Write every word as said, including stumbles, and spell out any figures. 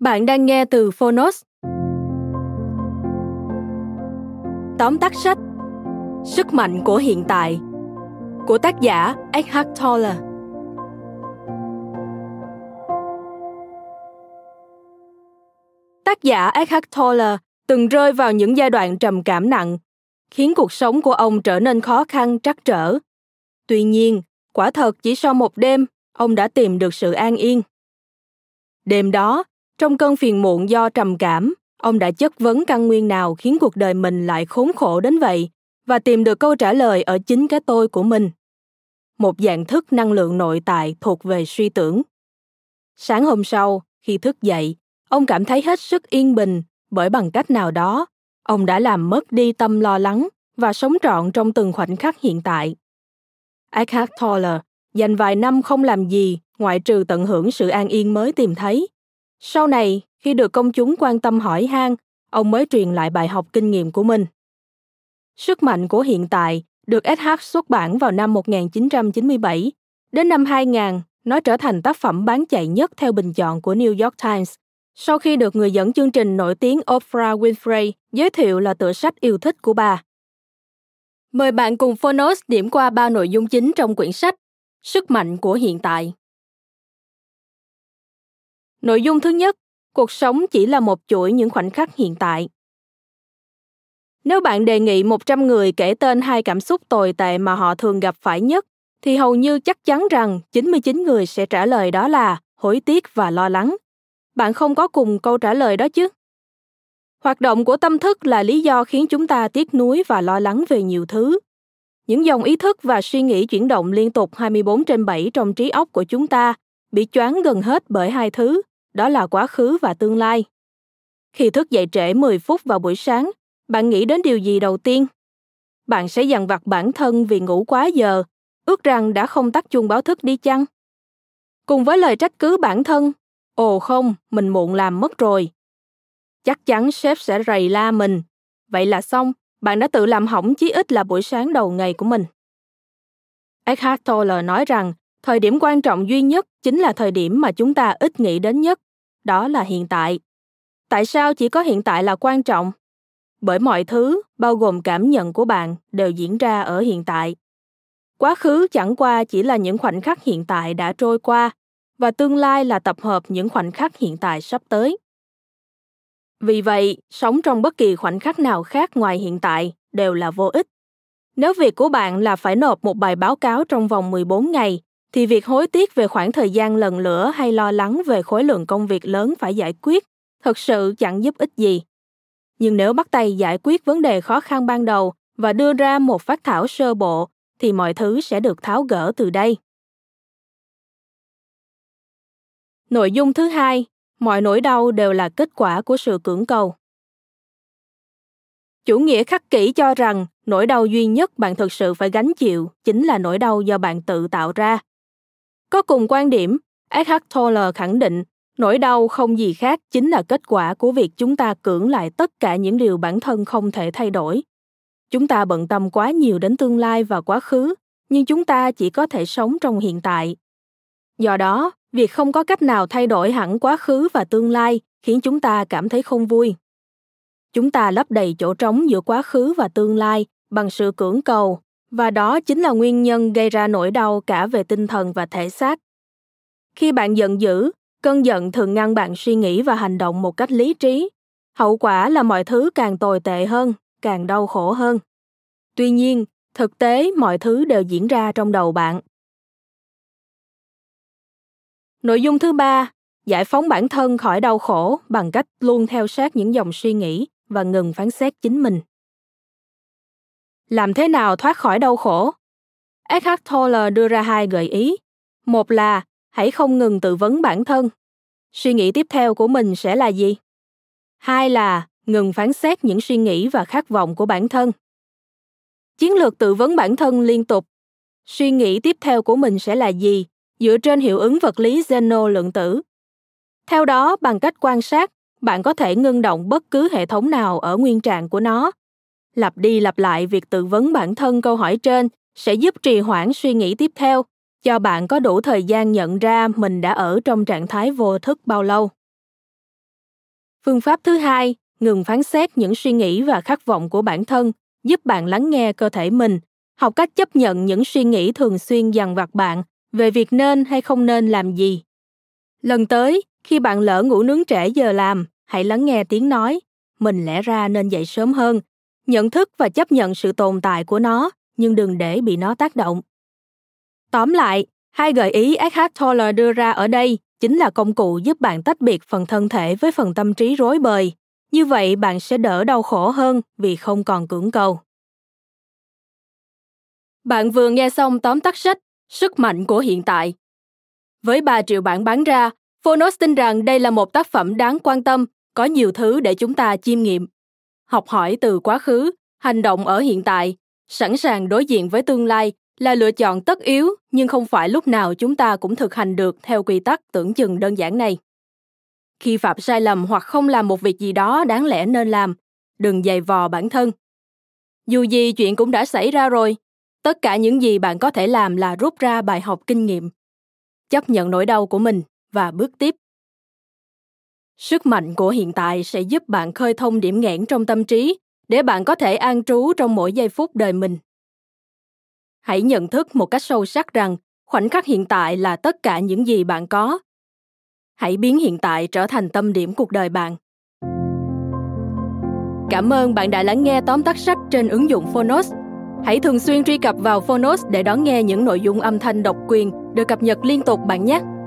Bạn đang nghe từ Phonos. Tóm tắt sách Sức mạnh của hiện tại của tác giả Eckhart Tolle. Tác giả Eckhart Tolle từng rơi vào những giai đoạn trầm cảm nặng, khiến cuộc sống của ông trở nên khó khăn, trắc trở. Tuy nhiên, quả thật chỉ sau một đêm, ông đã tìm được sự an yên. Đêm đó, trong cơn phiền muộn do trầm cảm, ông đã chất vấn căn nguyên nào khiến cuộc đời mình lại khốn khổ đến vậy và tìm được câu trả lời ở chính cái tôi của mình. Một dạng thức năng lượng nội tại thuộc về suy tưởng. Sáng hôm sau, khi thức dậy, ông cảm thấy hết sức yên bình bởi bằng cách nào đó, ông đã làm mất đi tâm lo lắng và sống trọn trong từng khoảnh khắc hiện tại. Eckhart Tolle dành vài năm không làm gì ngoại trừ tận hưởng sự an yên mới tìm thấy. Sau này, khi được công chúng quan tâm hỏi han, ông mới truyền lại bài học kinh nghiệm của mình. Sức mạnh của hiện tại được Eckhart xuất bản vào năm một nghìn chín trăm chín mươi bảy. Đến năm hai nghìn, nó trở thành tác phẩm bán chạy nhất theo bình chọn của New York Times, sau khi được người dẫn chương trình nổi tiếng Oprah Winfrey giới thiệu là tựa sách yêu thích của bà. Mời bạn cùng Phonos điểm qua ba nội dung chính trong quyển sách Sức mạnh của hiện tại. Nội dung thứ nhất, cuộc sống chỉ là một chuỗi những khoảnh khắc hiện tại. Nếu bạn đề nghị một trăm người kể tên hai cảm xúc tồi tệ mà họ thường gặp phải nhất, thì hầu như chắc chắn rằng chín mươi chín người sẽ trả lời đó là hối tiếc và lo lắng. Bạn không có cùng câu trả lời đó chứ? Hoạt động của tâm thức là lý do khiến chúng ta tiếc nuối và lo lắng về nhiều thứ. Những dòng ý thức và suy nghĩ chuyển động liên tục hai mươi bốn trên bảy trong trí óc của chúng ta bị choáng gần hết bởi hai thứ, đó là quá khứ và tương lai. Khi thức dậy trễ mười phút vào buổi sáng, bạn nghĩ đến điều gì đầu tiên? Bạn sẽ dằn vặt bản thân vì ngủ quá giờ, ước rằng đã không tắt chuông báo thức đi chăng? Cùng với lời trách cứ bản thân, ồ không, mình muộn làm mất rồi. Chắc chắn sếp sẽ rầy la mình. Vậy là xong, bạn đã tự làm hỏng chí ít là buổi sáng đầu ngày của mình. Eckhart Tolle nói rằng, thời điểm quan trọng duy nhất chính là thời điểm mà chúng ta ít nghĩ đến nhất, đó là hiện tại. Tại sao chỉ có hiện tại là quan trọng? Bởi mọi thứ, bao gồm cảm nhận của bạn, đều diễn ra ở hiện tại. Quá khứ chẳng qua chỉ là những khoảnh khắc hiện tại đã trôi qua, và tương lai là tập hợp những khoảnh khắc hiện tại sắp tới. Vì vậy, sống trong bất kỳ khoảnh khắc nào khác ngoài hiện tại đều là vô ích. Nếu việc của bạn là phải nộp một bài báo cáo trong vòng mười bốn ngày, thì việc hối tiếc về khoảng thời gian lần lữa hay lo lắng về khối lượng công việc lớn phải giải quyết thực sự chẳng giúp ích gì. Nhưng nếu bắt tay giải quyết vấn đề khó khăn ban đầu và đưa ra một phác thảo sơ bộ, thì mọi thứ sẽ được tháo gỡ từ đây. Nội dung thứ hai, mọi nỗi đau đều là kết quả của sự cưỡng cầu. Chủ nghĩa khắc kỷ cho rằng nỗi đau duy nhất bạn thực sự phải gánh chịu chính là nỗi đau do bạn tự tạo ra. Có cùng quan điểm, Eckhart Tolle khẳng định nỗi đau không gì khác chính là kết quả của việc chúng ta cưỡng lại tất cả những điều bản thân không thể thay đổi. Chúng ta bận tâm quá nhiều đến tương lai và quá khứ, nhưng chúng ta chỉ có thể sống trong hiện tại. Do đó, việc không có cách nào thay đổi hẳn quá khứ và tương lai khiến chúng ta cảm thấy không vui. Chúng ta lấp đầy chỗ trống giữa quá khứ và tương lai bằng sự cưỡng cầu, và đó chính là nguyên nhân gây ra nỗi đau cả về tinh thần và thể xác. Khi bạn giận dữ, cơn giận thường ngăn bạn suy nghĩ và hành động một cách lý trí. Hậu quả là mọi thứ càng tồi tệ hơn, càng đau khổ hơn. Tuy nhiên, thực tế mọi thứ đều diễn ra trong đầu bạn. Nội dung thứ ba, giải phóng bản thân khỏi đau khổ bằng cách luôn theo sát những dòng suy nghĩ và ngừng phán xét chính mình. Làm thế nào thoát khỏi đau khổ? Eckhart Tolle đưa ra hai gợi ý. Một là hãy không ngừng tự vấn bản thân. Suy nghĩ tiếp theo của mình sẽ là gì? Hai là ngừng phán xét những suy nghĩ và khát vọng của bản thân. Chiến lược tự vấn bản thân liên tục. Suy nghĩ tiếp theo của mình sẽ là gì? Dựa trên hiệu ứng vật lý Zeno lượng tử. Theo đó, bằng cách quan sát, bạn có thể ngưng động bất cứ hệ thống nào ở nguyên trạng của nó. Lặp đi lặp lại việc tự vấn bản thân câu hỏi trên sẽ giúp trì hoãn suy nghĩ tiếp theo, cho bạn có đủ thời gian nhận ra mình đã ở trong trạng thái vô thức bao lâu. Phương pháp thứ hai, ngừng phán xét những suy nghĩ và khát vọng của bản thân, giúp bạn lắng nghe cơ thể mình, học cách chấp nhận những suy nghĩ thường xuyên dằn vặt bạn về việc nên hay không nên làm gì. Lần tới, khi bạn lỡ ngủ nướng trễ giờ làm, hãy lắng nghe tiếng nói, mình lẽ ra nên dậy sớm hơn, nhận thức và chấp nhận sự tồn tại của nó, nhưng đừng để bị nó tác động. Tóm lại, hai gợi ý Eckhart Tolle đưa ra ở đây chính là công cụ giúp bạn tách biệt phần thân thể với phần tâm trí rối bời. Như vậy bạn sẽ đỡ đau khổ hơn vì không còn cưỡng cầu. Bạn vừa nghe xong tóm tắt sách Sức mạnh của hiện tại. Với ba triệu bản bán ra, Phonos tin rằng đây là một tác phẩm đáng quan tâm, có nhiều thứ để chúng ta chiêm nghiệm. Học hỏi từ quá khứ, hành động ở hiện tại, sẵn sàng đối diện với tương lai là lựa chọn tất yếu, nhưng không phải lúc nào chúng ta cũng thực hành được theo quy tắc tưởng chừng đơn giản này. Khi phạm sai lầm hoặc không làm một việc gì đó đáng lẽ nên làm, đừng giày vò bản thân. Dù gì chuyện cũng đã xảy ra rồi, tất cả những gì bạn có thể làm là rút ra bài học kinh nghiệm, chấp nhận nỗi đau của mình và bước tiếp. Sức mạnh của hiện tại sẽ giúp bạn khơi thông điểm nghẽn trong tâm trí để bạn có thể an trú trong mỗi giây phút đời mình. Hãy nhận thức một cách sâu sắc rằng khoảnh khắc hiện tại là tất cả những gì bạn có. Hãy biến hiện tại trở thành tâm điểm cuộc đời bạn. Cảm ơn bạn đã lắng nghe tóm tắt sách trên ứng dụng Phonos. Hãy thường xuyên truy cập vào Phonos để đón nghe những nội dung âm thanh độc quyền được cập nhật liên tục bạn nhé.